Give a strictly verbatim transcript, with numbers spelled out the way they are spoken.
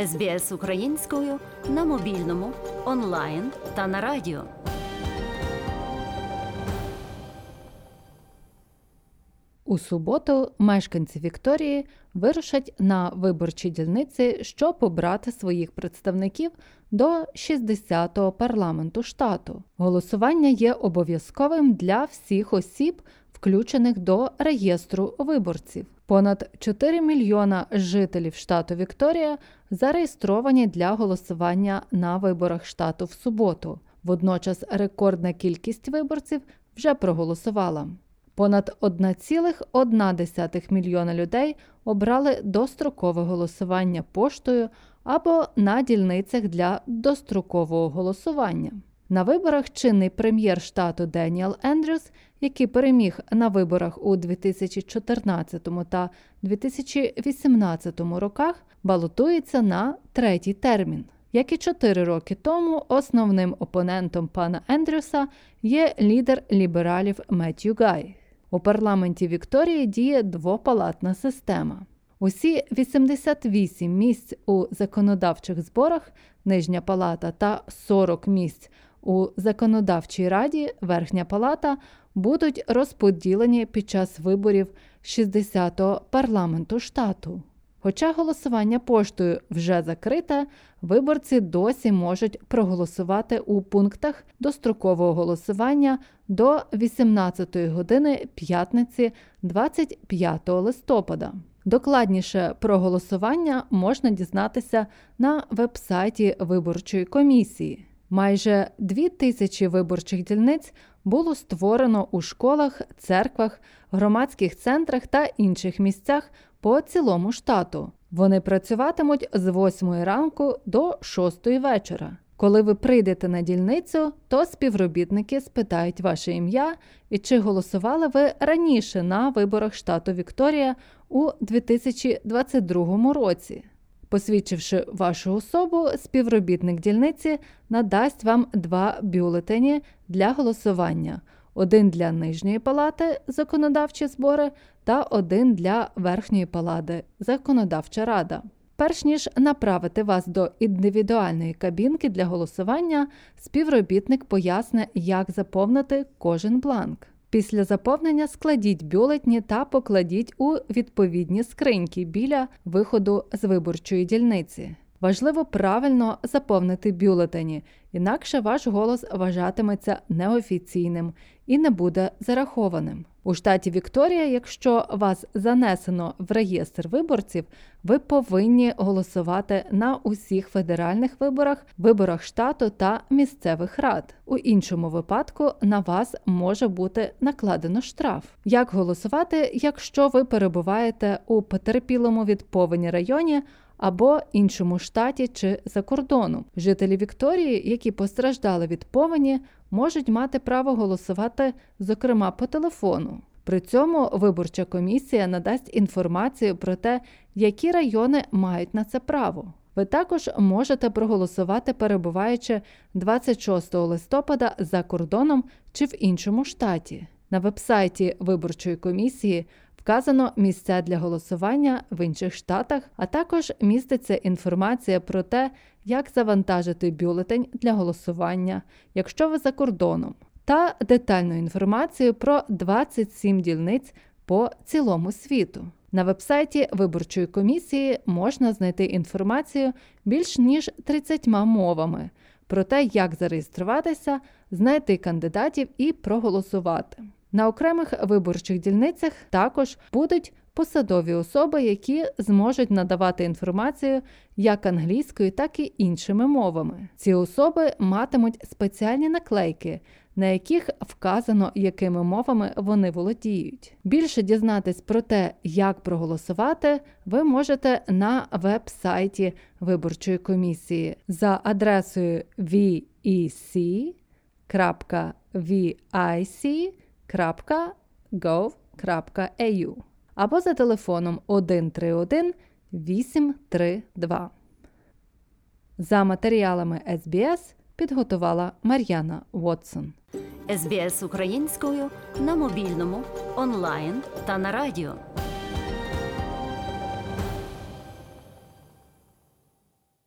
ес бі ес українською на мобільному, онлайн та на радіо. У суботу мешканці Вікторії вирушать на виборчі дільниці, щоб обрати своїх представників до шістдесятого парламенту штату. Голосування є обов'язковим для всіх осіб, включених до реєстру виборців. Понад чотири мільйона жителів штату Вікторія зареєстровані для голосування на виборах штату в суботу. Водночас рекордна кількість виборців вже проголосувала. Понад один цілих одна десята мільйона людей обрали дострокове голосування поштою або на дільницях для дострокового голосування. На виборах чинний прем'єр штату Деніел Ендрюс, який переміг на виборах у дві тисячі чотирнадцятому та дві тисячі вісімнадцятому роках, балотується на третій термін. Як і чотири роки тому, основним опонентом пана Ендрюса є лідер лібералів Метью Гай. У парламенті Вікторії діє двопалатна система. Усі вісімдесят вісім місць у законодавчих зборах – нижня палата та сорок місць у законодавчій раді – верхня палата – будуть розподілені під час виборів шістдесятого парламенту штату. Хоча голосування поштою вже закрите, виборці досі можуть проголосувати у пунктах дострокового голосування до вісімнадцятої години п'ятниці двадцять п'ятого листопада. Докладніше про голосування можна дізнатися на веб-сайті виборчої комісії. Майже дві тисячі виборчих дільниць було створено у школах, церквах, громадських центрах та інших місцях по цілому штату. Вони працюватимуть з восьмої ранку до шостої вечора. Коли ви прийдете на дільницю, то співробітники спитають ваше ім'я і чи голосували ви раніше на виборах штату Вікторія у дві тисячі двадцять другому році. Посвідчивши вашу особу, співробітник дільниці надасть вам два бюлетені для голосування. Один для нижньої палати – законодавчі збори та один для верхньої палати – законодавча рада. Перш ніж направити вас до індивідуальної кабінки для голосування, співробітник поясне, як заповнити кожен бланк. Після заповнення складіть бюлетні та покладіть у відповідні скриньки біля виходу з виборчої дільниці. Важливо правильно заповнити бюлетені, інакше ваш голос вважатиметься неофіційним і не буде зарахованим. У штаті Вікторія, якщо вас занесено в реєстр виборців, ви повинні голосувати на усіх федеральних виборах, виборах штату та місцевих рад. У іншому випадку на вас може бути накладено штраф. Як голосувати, якщо ви перебуваєте у потерпілому від повені районі або іншому штаті чи за кордоном? Жителі Вікторії, які постраждали від повені, можуть мати право голосувати, зокрема, по телефону. При цьому виборча комісія надасть інформацію про те, які райони мають на це право. Ви також можете проголосувати, перебуваючи двадцять шостого листопада за кордоном чи в іншому штаті. На веб-сайті виборчої комісії вказано місця для голосування в інших штатах, а також міститься інформація про те, як завантажити бюлетень для голосування, якщо ви за кордоном, та детальну інформацію про двадцять сім дільниць по цілому світу. На веб-сайті виборчої комісії можна знайти інформацію більш ніж тридцятьма мовами про те, як зареєструватися, знайти кандидатів і проголосувати. На окремих виборчих дільницях також будуть посадові особи, які зможуть надавати інформацію як англійською, так і іншими мовами. Ці особи матимуть спеціальні наклейки, на яких вказано, якими мовами вони володіють. Більше дізнатись про те, як проголосувати, ви можете на веб-сайті виборчої комісії за адресою ві і сі крапка ві ай сі крапка гов крапка ей ю або за телефоном один три один вісім три два. За матеріалами ес бі ес підготувала Мар'яна Уотсон. ес бі ес українською на мобільному, онлайн та на радіо.